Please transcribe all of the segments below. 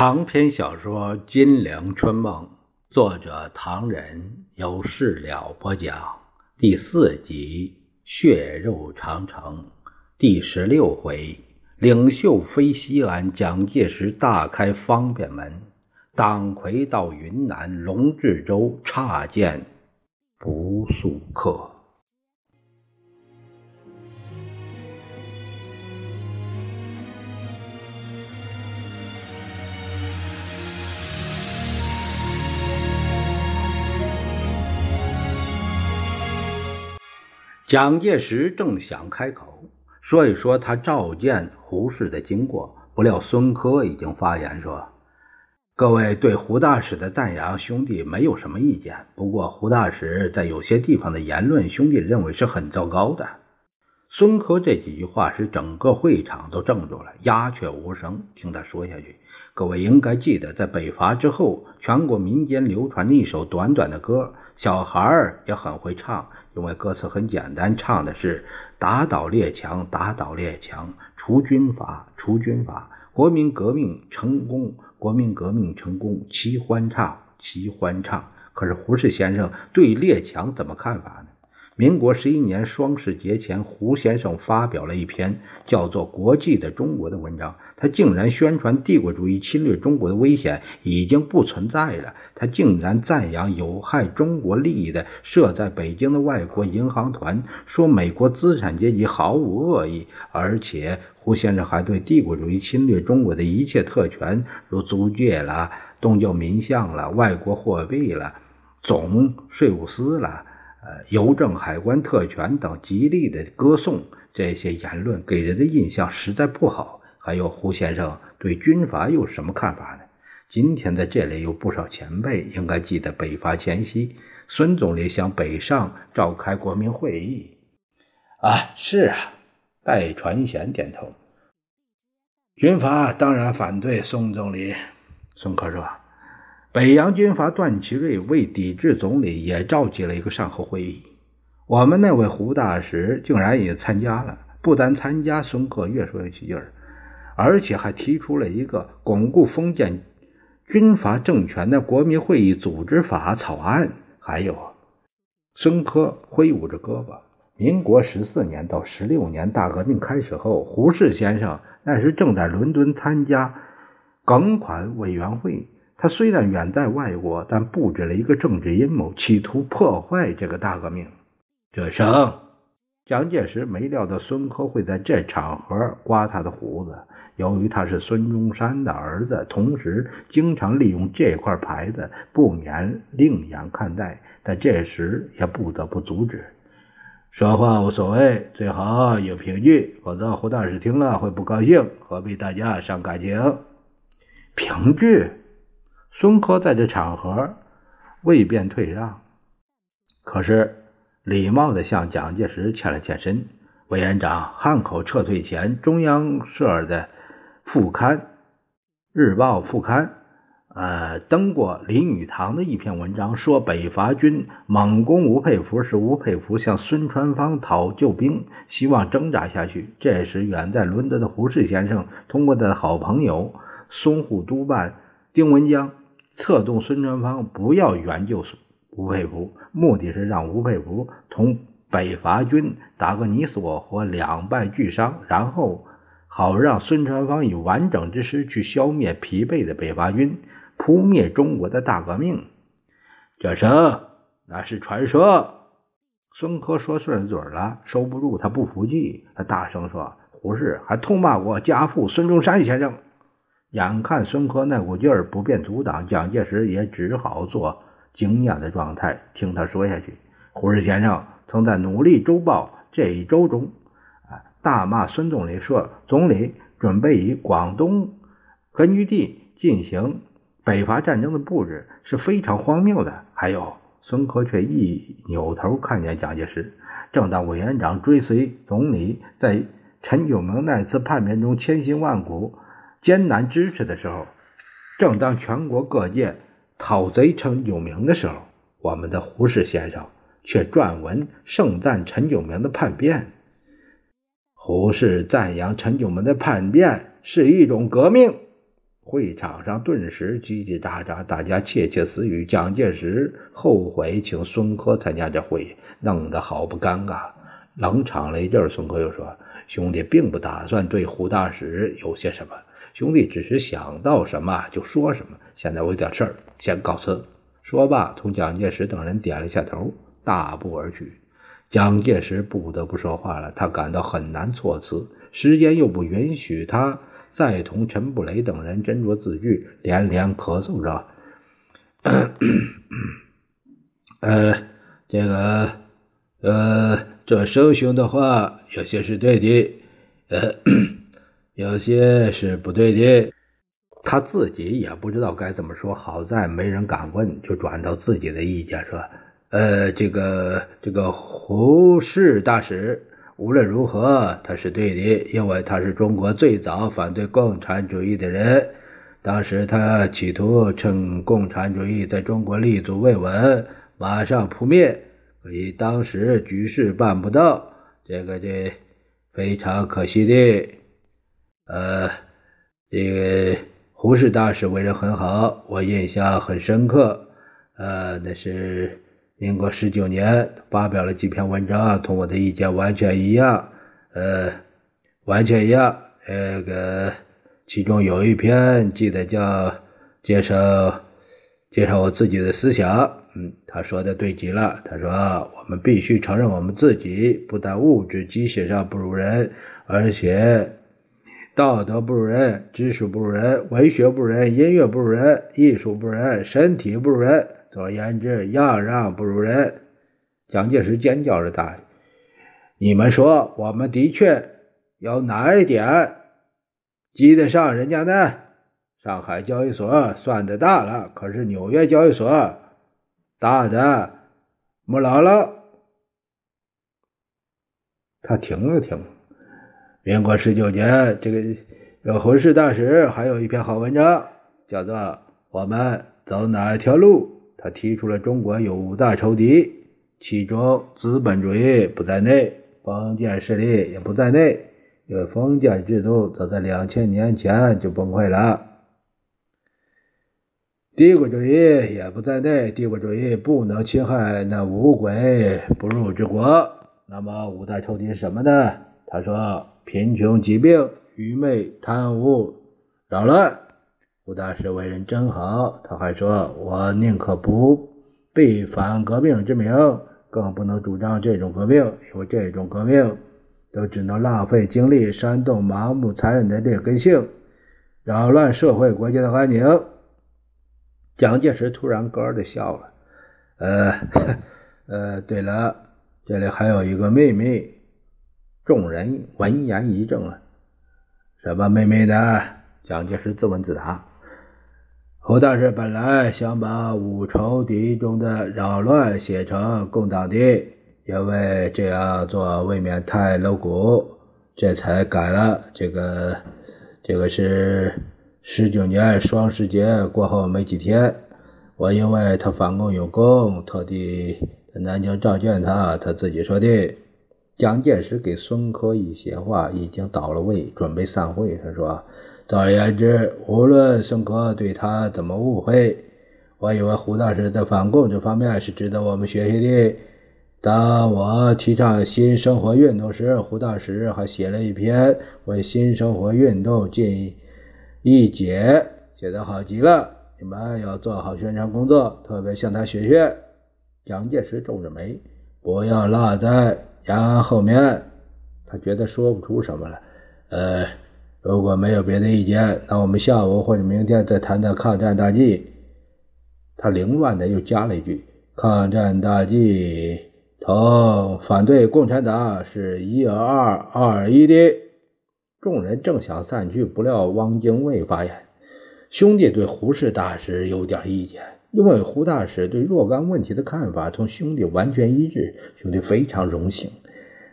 长篇小说《金陵春梦》，作者唐人，由事了播讲，第4集血肉长城，第16回领袖飞西安，蒋介石大开方便门，党魁到云南龙治州差见不速客。蒋介石正想开口说一说他召见胡适的经过，不料孙科已经发言说：“各位对胡大使的赞扬，兄弟没有什么意见。不过胡大使在有些地方的言论，兄弟认为是很糟糕的。”孙科这几句话使整个会场都怔住了，鸦雀无声，听他说下去。各位应该记得，在北伐之后，全国民间流传着一首短短的歌，小孩也很会唱，因为歌词很简单，唱的是打倒列强，打倒列强，除军阀，除军阀，国民革命成功，国民革命成功，齐欢唱，齐欢唱。可是胡适先生对列强怎么看法呢？民国11年双十节前，胡先生发表了一篇叫做《国际的中国》的文章，他竟然宣传帝国主义侵略中国的危险已经不存在了，他竟然赞扬有害中国利益的设在北京的外国银行团，说美国资产阶级毫无恶意，而且胡先生还对帝国主义侵略中国的一切特权，如租界了、东交民巷了、外国货币了、总税务司了、邮政海关特权等极力的歌颂，这些言论给人的印象实在不好。还有胡先生对军阀有什么看法呢？今天在这里有不少前辈应该记得，北伐前夕孙总理向北上召开国民会议。是啊，戴传贤点头。军阀当然反对宋总理。孙科说，北洋军阀段祺瑞为抵制总理，也召集了一个善后会议。我们那位胡大使竟然也参加了，不单参加，孙科越说越起劲儿，而且还提出了一个巩固封建军阀政权的国民会议组织法草案。还有，孙科挥舞着胳膊，民国14年到16年大革命开始后，胡适先生那时正在伦敦参加耿款委员会。他虽然远在外国，但布置了一个政治阴谋，企图破坏这个大革命。这声，蒋介石没料到孙科会在这场合刮他的胡子。由于他是孙中山的儿子，同时经常利用这块牌子，不免另眼看待，但这时也不得不阻止。说话无所谓，最好有凭据，否则胡大使听了会不高兴，何必大家伤感情？凭据？孙科在这场合未便退让，可是礼貌地向蒋介石欠了欠身。委员长，汉口撤退前，中央社的副刊日报副刊登过林语堂的一篇文章，说北伐军猛攻吴佩孚，是吴佩孚向孙传芳讨救兵，希望挣扎下去。这时远在伦敦的胡适先生通过他的好朋友淞沪督办丁文江，策动孙传芳不要援救吴佩孚，目的是让吴佩孚同北伐军打个你死我活，两败俱伤，然后好让孙传芳以完整之师去消灭疲惫的北伐军，扑灭中国的大革命。这声，那是传说。孙科说顺嘴了，收不住，他不服气，他大声说，胡适还痛骂过家父孙中山先生。眼看孙科那股劲儿不便阻挡，蒋介石也只好做惊讶的状态，听他说下去。胡适先生曾在《努力周报》这一周中大骂孙总理，说总理准备以广东根据地进行北伐战争的布置是非常荒谬的。还有，孙科却一扭头看见蒋介石，正当委员长追随总理在陈炯明那次叛变中千辛万苦艰难支持的时候，正当全国各界讨贼陈炯明的时候，我们的胡适先生却撰文盛赞陈炯明的叛变。胡适赞扬陈炯明的叛变是一种革命。会场上顿时叽叽喳喳，大家窃窃私语。蒋介石后悔请孙科参加这会议，弄得好不尴尬。冷场了一阵，孙科又说：“兄弟并不打算对胡大使有些什么，兄弟只是想到什么就说什么。现在我有点事儿，先告辞。”说罢，同蒋介石等人点了下头，大步而去。蒋介石不得不说话了，他感到很难措辞，时间又不允许他再同陈布雷等人斟酌字句，连连咳嗽着：“这生兄的话有些是对的，有些是不对的。”他自己也不知道该怎么说，好在没人敢问，就转到自己的意见说：“这个胡适大使无论如何他是对的，因为他是中国最早反对共产主义的人。当时他企图趁共产主义在中国立足未稳，马上扑灭，可以当时局势办不到，这非常可惜的。胡适大使为人很好，我印象很深刻。那是民国19年，发表了几篇文章，同我的意见完全一样，其中有一篇记得叫介绍我自己的思想。他说的对极了，他说我们必须承认我们自己不但物质机械上不如人，而且道德不如人，知识不如人，文学不如人，音乐不如人，艺术不如人，身体不如人，总而言之，样样不如人。蒋介石尖叫着答：“你们说我们的确有哪一点及得上人家呢？上海交易所算得大了，可是纽约交易所大的木牢牢。”他停了停。民国19年，胡适大使还有一篇好文章，叫做我们走哪一条路。他提出了中国有五大仇敌，其中资本主义不在内，封建势力也不在内，因为封建制度早在2000年前就崩溃了。帝国主义也不在内，帝国主义不能侵害那五鬼不入之国。那么五大仇敌是什么呢？他说：贫穷、疾病、愚昧、贪污、扰乱。胡大使为人真好，他还说：“我宁可不必反革命之名，更不能主张这种革命，因为这种革命都只能浪费精力，煽动盲目残忍的劣根性，扰乱社会国家的安宁。”蒋介石突然咯咯地笑了。对了，这里还有一个秘密。众人闻言一怔了。什么秘密呢？蒋介石自问自答。胡大使本来想把五仇敌中的扰乱写成共党的，因为这样做未免太露骨，这才改了。这个是19年双十节过后没几天，我因为他反共有功，特地在南京召见他，他自己说的。蒋介石给孙科一些话，已经倒了胃，准备散会。他说：总而言之，无论孙科对他怎么误会，我以为胡大使在反共这方面是值得我们学习的。当我提倡新生活运动时，胡大使还写了一篇为新生活运动尽一解，写得好极了，你们要做好宣传工作，特别向他学学。蒋介石皱着眉，不要落在牙后面。他觉得说不出什么来。如果没有别的意见，那我们下午或者明天再谈谈抗战大计。他凌乱的又加了一句：抗战大计同反对共产党是1而2，2而1的。众人正想散去，不料汪精卫发言：兄弟对胡适大使有点意见，因为胡大使对若干问题的看法同兄弟完全一致，兄弟非常荣幸。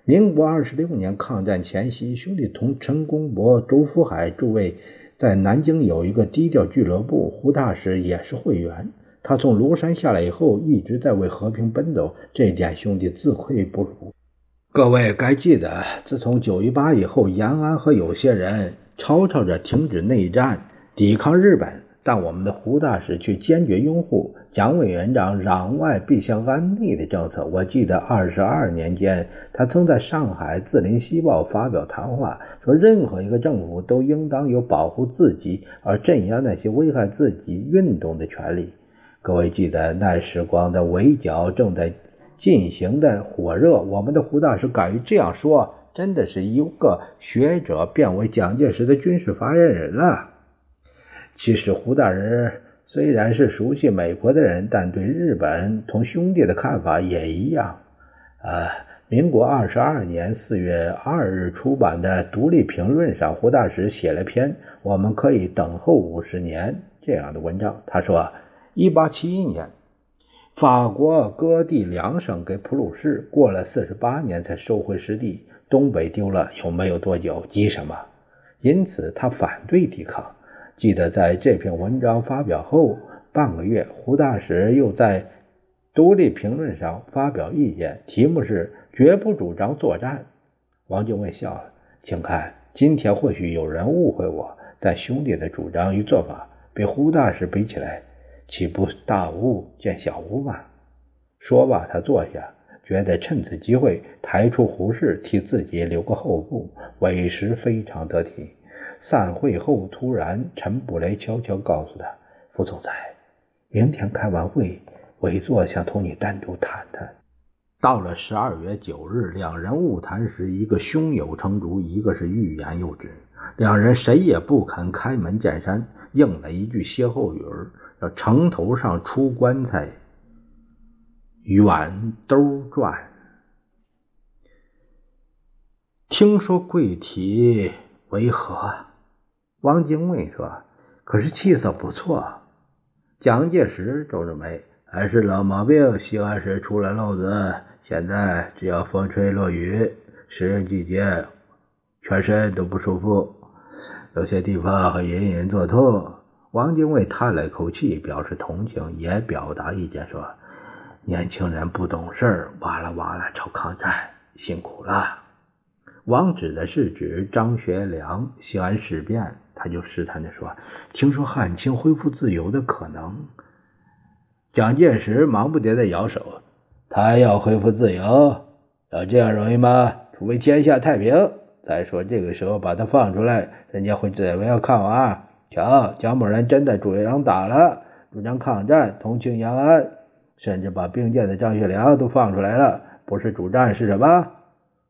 民国26年抗战前夕，兄弟同陈公博、周福海诸位在南京有一个低调俱乐部，胡大使也是会员。他从庐山下来以后，一直在为和平奔走，这一点兄弟自愧不如。各位该记得，自从918以后，延安和有些人吵吵着停止内战，抵抗日本，但我们的胡大使却坚决拥护蒋委员长攘外必先安内的政策。我记得22年间，他曾在上海《字林西报》发表谈话，说任何一个政府都应当有保护自己而镇压那些危害自己运动的权利。各位记得那时光的围剿正在进行的火热，我们的胡大使敢于这样说，真的是一个学者变为蒋介石的军事发言人了。其实胡大人虽然是熟悉美国的人，但对日本同兄弟的看法也一样。民国22年4月2日出版的《独立评论》上，胡大使写了篇《我们可以等候50年》这样的文章。他说，1871年法国割地2省给普鲁士，过了48年才收回失地，东北丢了有没有多久，急什么？因此他反对抵抗。记得在这篇文章发表后半个月，胡大使又在《独立评论》上发表意见，题目是绝不主张作战。王精卫笑了，请看，今天或许有人误会我，但兄弟的主张与做法比胡大使比起来，岂不大巫见小巫吗？说罢，他坐下，觉得趁此机会抬出胡适，替自己留个后顾，委实非常得体。散会后，突然陈布雷悄悄告诉他，副总裁，明天开完会，委座想同你单独谈谈。到了12月9日，两人误谈时，一个胸有成竹，一个是欲言又止，两人谁也不肯开门见山，应了一句歇后语儿，要城头上出棺材，远兜转。听说贵体为何？汪精卫说，可是气色不错。蒋介石皱着眉，还是老毛病，西安时出了漏子，现在只要风吹落雨，时任季节，全身都不舒服，有些地方还隐隐作痛。王精卫叹了一口气，表示同情，也表达意见，说年轻人不懂事，哇啦哇啦朝抗战，辛苦了。王指的是指张学良西安事变，他就试探地说，听说汉卿恢复自由的可能。蒋介石忙不迭地摇手，他要恢复自由，要这样容易吗？除非天下太平。再说这个时候把他放出来，人家会怎么样看啊？瞧，蒋某人真的主张打了，主张抗战，同情延安，甚至把并肩的张学良都放出来了，不是主战是什么？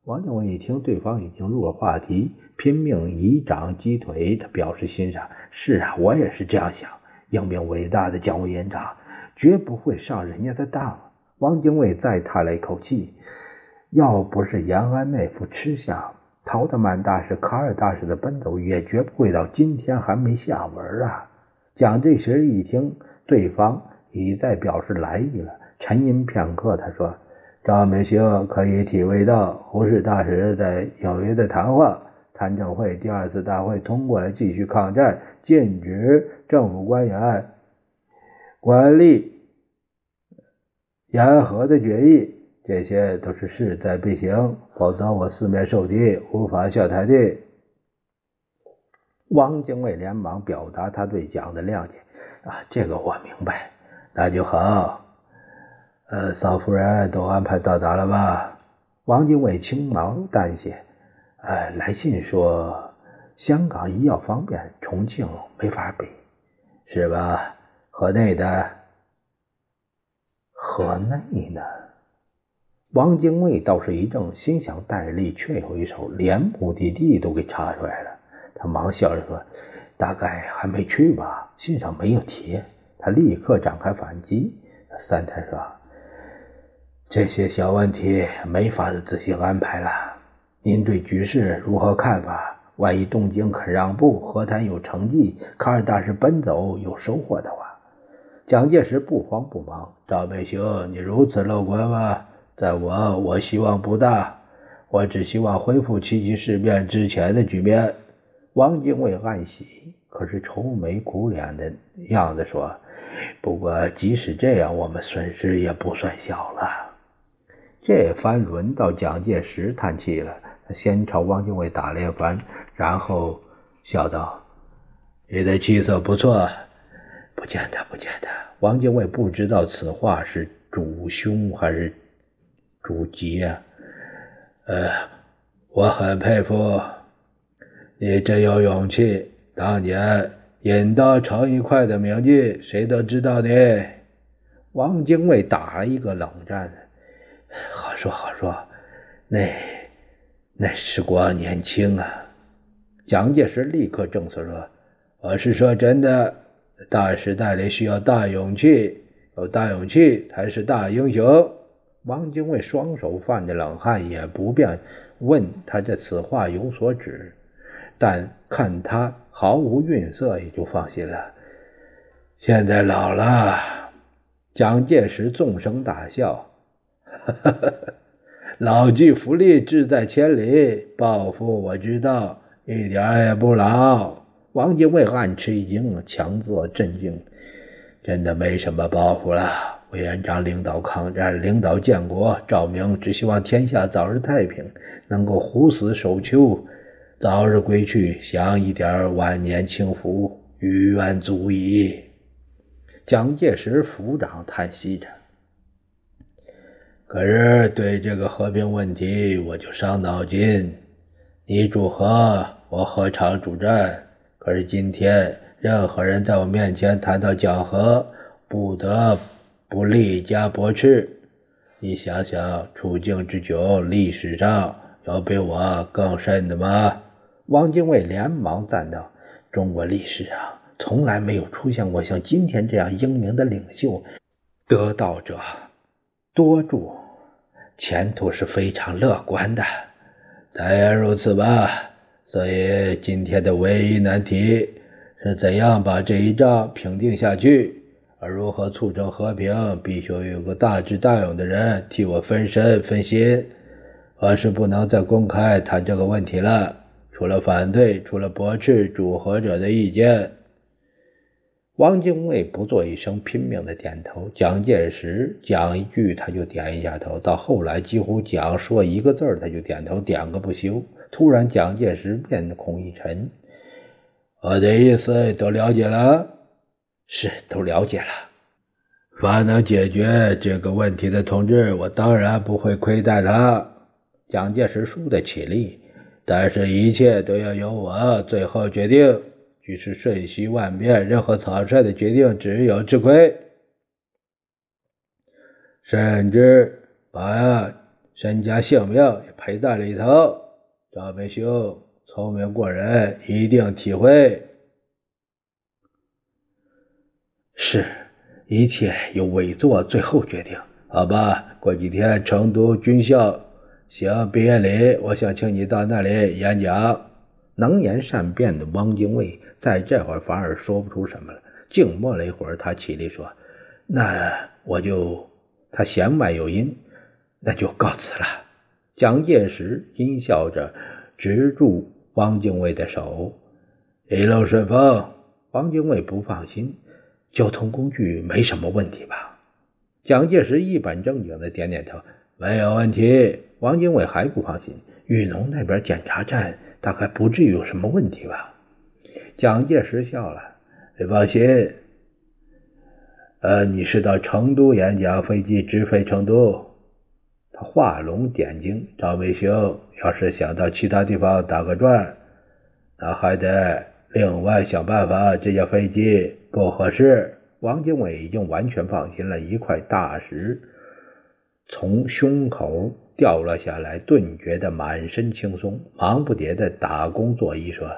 王精卫一听对方已经入了话题，拼命以掌击腿，他表示欣赏，是啊，我也是这样想，英明伟大的蒋委员长绝不会上人家的当。王精卫再叹了一口气，要不是延安那副吃相，陶德曼大使、卡尔大使的奔走也绝不会到今天还没下文啊。蒋介石一听对方已在表示来意了，沉吟片刻，他说，张明星可以体会到胡适大使在纽约的谈话，参政会第2次大会通过了继续抗战，禁止政府官员官吏言和的决议，这些都是势在必行，否则我四面受敌，无法下台的。汪精卫连忙表达他对蒋的谅解，这个我明白，那就好。嫂夫人都安排到达了吧？汪精卫轻描淡写，来信说香港医药方便，重庆没法比，是吧？河内呢？王精卫倒是一怔，心想戴笠确有一手，连目的地都给查出来了。他忙笑着说，大概还没去吧，信上没有提。他立刻展开反击，三太说，这些小问题没法子仔细安排了，您对局势如何看法？万一东京肯让步，和谈有成绩，卡尔大使奔走有收获的话。蒋介石不慌不忙，赵美雄，你如此乐观吗？在我希望不大，我只希望恢复7级事变之前的局面。汪精卫暗喜，可是愁眉苦脸的样子说，不过即使这样，我们损失也不算小了。这番轮到蒋介石叹气了，他先朝汪精卫打了一番，然后笑道，你的气色不错。不见得，不见得。王精卫不知道此话是主兄还是主吉啊。我很佩服你，真有勇气。当年引得成一快的名句，谁都知道你。王精卫打了一个冷战。好说好说，那时光年轻啊。蒋介石立刻正色说，我是说真的，大时代里需要大勇气，有大勇气才是大英雄。王精卫双手泛着冷汗，也不便问他这此话有所指，但看他毫无愠色，也就放心了。现在老了，蒋介石纵声大笑，呵呵，老骥伏枥，志在千里，抱负我知道，一点也不老。王精卫暗吃一惊，强作镇静，真的没什么抱负了。委员长领导抗战，领导建国，赵明只希望天下早日太平，能够虎死守丘，早日归去，享一点晚年清福，余愿足矣。蒋介石抚掌叹息着，可是对这个和平问题我就伤脑筋，你主和，我何尝主战？可是今天任何人在我面前谈到讲和，不得不立家驳斥。你想想，处境之久，历史上有比我更甚的吗？汪精卫连忙赞道，中国历史上从来没有出现过像今天这样英明的领袖，得道者多助，前途是非常乐观的。咱也如此吧。所以今天的唯一难题是怎样把这一仗平定下去，而如何促成和平，必须有个大智大勇的人替我分身分心。我是不能再公开谈这个问题了，除了反对，除了驳斥主和者的意见。汪精卫不做一声，拼命的点头。蒋介石讲一句他就点一下头，到后来几乎讲说一个字他就点头，点个不休。突然蒋介石面孔一沉，我的意思都了解了？是，都了解了。凡能解决这个问题的同志，我当然不会亏待他。蒋介石输得起立，但是一切都要由我最后决定，局势瞬息万变，任何草率的决定只有吃亏，甚至把身家性命也赔在里头。赵培兄聪明过人，一定体会。是，一切由委座最后决定。好吧，过几天成都军校行毕业礼，我想请你到那里演讲。能言善辩的汪精卫在这会儿反而说不出什么了，静默了一会儿，他起立说，那我就，他弦外有音，那就告辞了。蒋介石阴笑着执住汪精卫的手，一路顺风。汪精卫不放心，交通工具没什么问题吧？蒋介石一本正经的点点头，没有问题。汪精卫还不放心，裕农那边检查站大概不至于有什么问题吧？蒋介石笑了，你放心。你是到成都演讲，飞机直飞成都。他画龙点睛，赵美修要是想到其他地方打个转，那还得另外想办法，这架飞机不合适。王经纬已经完全放心了，一块大石从胸口掉了下来，顿觉得满身轻松，忙不迭地打工作揖说，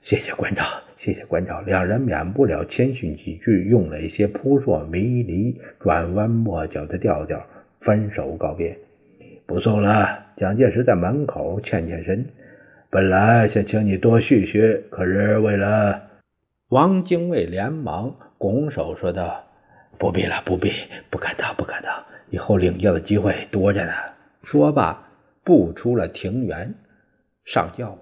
谢谢馆长，谢谢馆长。两人免不了谦逊几句，用了一些扑朔迷离、转弯抹角的调调，分手告别。不送了。蒋介石在门口欠欠身，本来想请你多叙叙，可是为了……王精卫连忙拱手说道，不必了，不必，不敢当，不敢当，以后领教的机会多着呢。说罢步出了庭园上轿。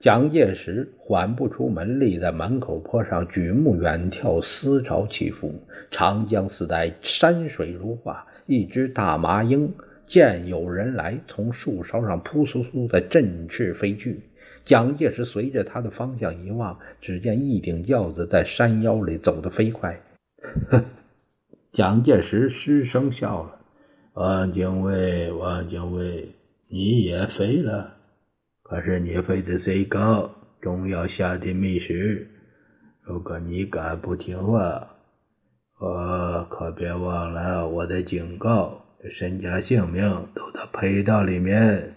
蒋介石缓步出门，立在门口坡上，举目远眺，思潮起伏。长江四带山水如画，一只大麻鹰见有人来，从树梢上扑簌簌的振翅飞去。蒋介石随着他的方向一望，只见一顶轿子在山腰里走得飞快。蒋介石失声笑了：“汪精卫，汪精卫，你也飞了，可是你飞得虽高，终要下地觅食。如果你敢不听话，可别忘了我的警告，身家性命都得赔到里面。”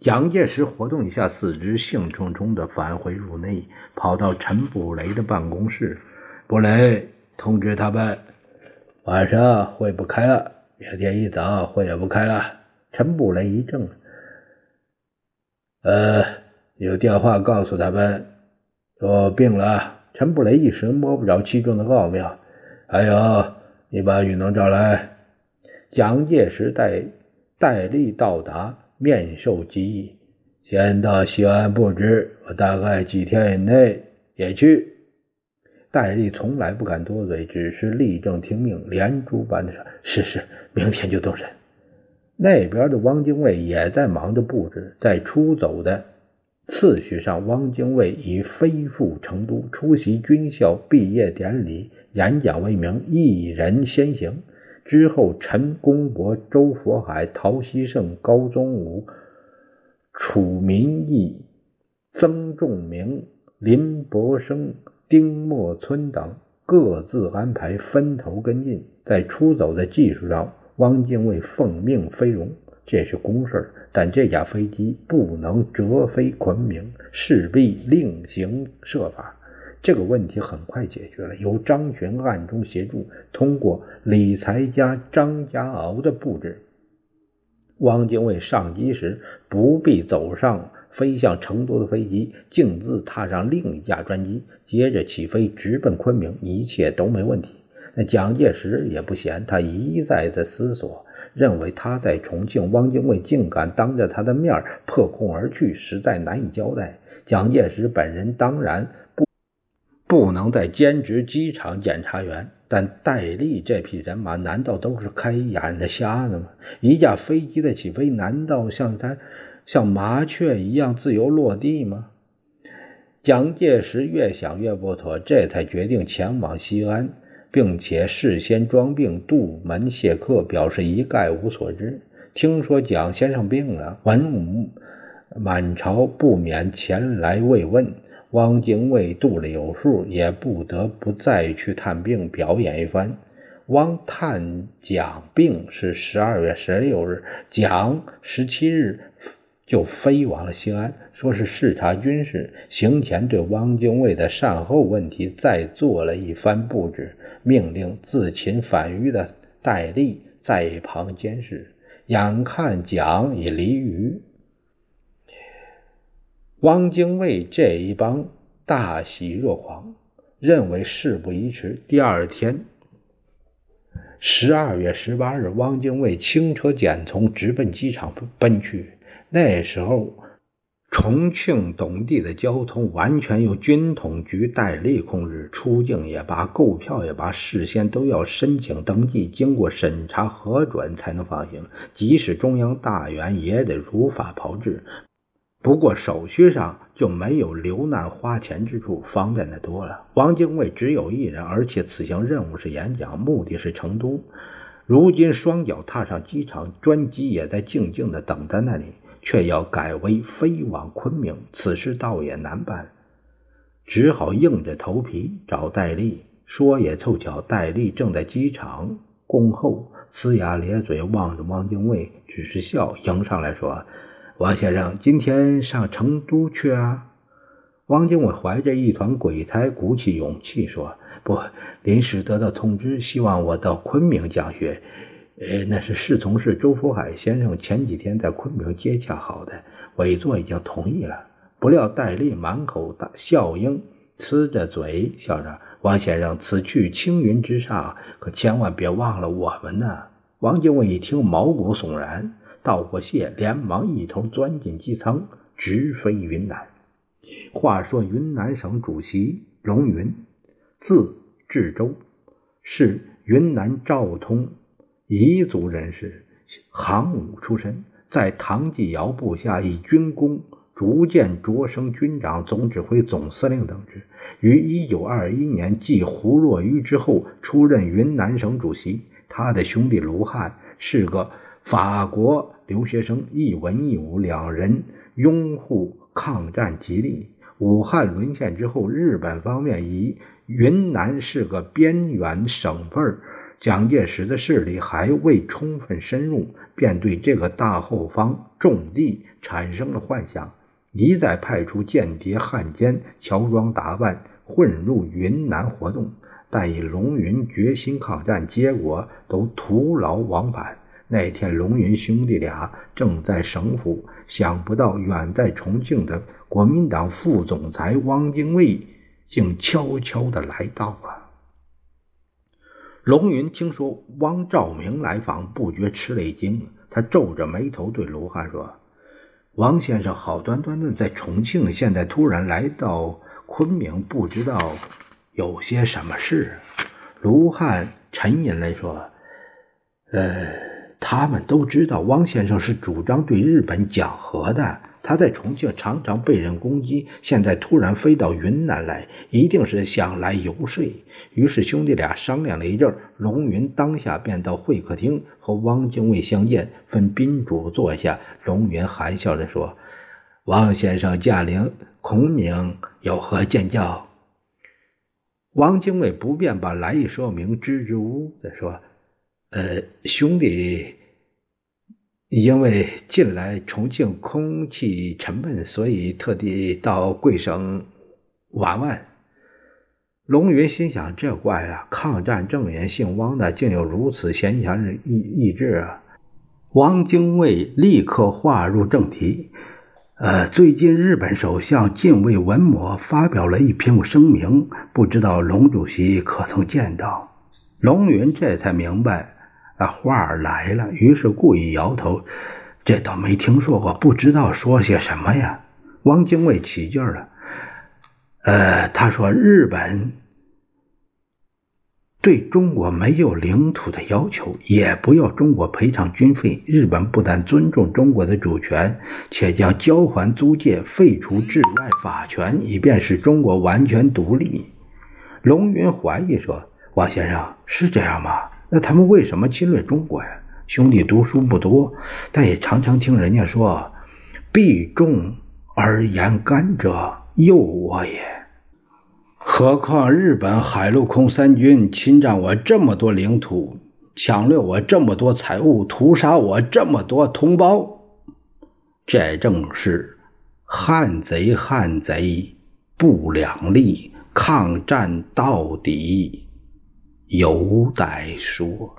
蒋介石活动一下四肢，兴冲冲地返回入内，跑到陈布雷的办公室。布雷，通知他们，晚上会不开了，明天一早会也不开了。陈布雷一怔，有电话告诉他们，我病了。陈布雷一时摸不着其中的奥妙。还有，你把雨农找来。蒋介石戴笠到达，面授急意，先到西安布置，我大概几天以内也去。戴笠从来不敢多嘴，只是立正听命，连珠般的说：“是，明天就动身。”那边的汪精卫也在忙着布置，在出走的次序上，汪精卫以飞赴成都出席军校毕业典礼演讲为名，一人先行。之后，陈公博、周佛海、陶希圣、高宗武、楚民义、曾仲明、林伯生、丁默村等各自安排，分头跟进。在出走的技术上，汪精卫奉命飞荣，这是公事，但这架飞机不能折飞昆明，势必另行设法。这个问题很快解决了，由张群暗中协助，通过理财家张家敖的布置，汪精卫上机时不必走上飞向成都的飞机，径自踏上另一架专机，接着起飞直奔昆明，一切都没问题。那蒋介石也不闲，他一再的思索，认为他在重庆，汪精卫竟敢当着他的面破空而去，实在难以交代。蒋介石本人当然不能再兼职机场检察员，但戴笠这批人马难道都是开眼的瞎子吗？一架飞机的起飞难道像麻雀一样自由落地吗？蒋介石越想越不妥，这才决定前往西安，并且事先装病杜门谢客，表示一概无所知。听说蒋先生病了，文武满朝不免前来慰问，汪精卫肚里有数，也不得不再去探病，表演一番。汪探蒋病是12月16日，蒋17日就飞往了西安，说是视察军事。行前对汪精卫的善后问题再做了一番布置，命令自秦返渝的戴笠在一旁监视。眼看蒋已离渝，汪精卫这一帮大喜若狂，认为事不宜迟。第二天12月18日，汪精卫轻车简从，直奔机场奔去。那时候重庆董地的交通完全由军统局戴笠控制，出境也罢，购票也罢，事先都要申请登记，经过审查核准才能放行，即使中央大员也得如法炮制。不过手续上就没有留难花钱之处，方便的多了。汪精卫只有一人，而且此行任务是演讲，目的是成都。如今双脚踏上机场，专机也在静静的等在那里，却要改为飞往昆明，此事倒也难办，只好硬着头皮找戴笠。说也凑巧，戴笠正在机场恭候，呲牙咧嘴望着汪精卫，只是笑，迎上来说：“王先生今天上成都去啊？”汪精卫怀着一团鬼胎，鼓起勇气说：“不，临时得到通知，希望我到昆明讲学。那是侍从室周福海先生前几天在昆明接洽好的，委座已经同意了。”不料戴笠满口大笑应，呲着嘴笑着：“王先生此去青云之上，可千万别忘了我们呢。”汪精卫一听毛骨悚然，道过谢，连忙一头钻进机舱，直飞云南。话说云南省主席荣云，字志周，是云南昭通彝族人士，行伍出身，在唐继尧部下以军功逐渐擢升军长、总指挥、总司令等职。于1921年继胡若愚之后，出任云南省主席。他的兄弟卢汉是个法国留学生，一文一武，两人拥护抗战极力。武汉沦陷之后，日本方面以云南是个边缘省份，蒋介石的势力还未充分深入，便对这个大后方重地产生了幻想，一再派出间谍汉奸乔装打扮混入云南活动，但以龙云决心抗战，结果都徒劳往返。那天龙云兄弟俩正在省府，想不到远在重庆的国民党副总裁汪精卫竟悄悄地来到了。龙云听说汪兆铭来访，不觉吃了一惊，他皱着眉头对卢汉说：“汪先生好端端的在重庆，现在突然来到昆明，不知道有些什么事？”卢汉沉吟来说：“他们都知道汪先生是主张对日本讲和的，他在重庆常常被人攻击，现在突然飞到云南来，一定是想来游说。”于是兄弟俩商量了一阵，龙云当下便到会客厅和汪精卫相见，分宾主坐下。龙云含笑着说：“汪先生驾临昆明，有何见教？”汪精卫不便把来意说明，支支吾吾地说：“兄弟因为近来重庆空气沉闷，所以特地到贵省玩玩。”龙云心想，这怪啊，抗战正人姓汪的竟有如此闲暇逸致啊。汪精卫立刻话入正题：“最近日本首相近卫文麿发表了一篇声明，不知道龙主席可曾见到？”龙云这才明白话来了，于是故意摇头：“这倒没听说过，不知道说些什么呀。”汪精卫起劲了：“他说日本对中国没有领土的要求，也不要中国赔偿军费。日本不但尊重中国的主权，且将交还租界，废除治外法权，以便使中国完全独立。”龙云怀疑说：“汪先生，是这样吗？那他们为什么侵略中国呀？”兄弟读书不多，但也常常听人家说：“避重而言甘者，诱我也。”何况日本海陆空三军侵占我这么多领土，抢掠我这么多财物，屠杀我这么多同胞，这正是汉贼汉贼不两立，抗战到底有歹说。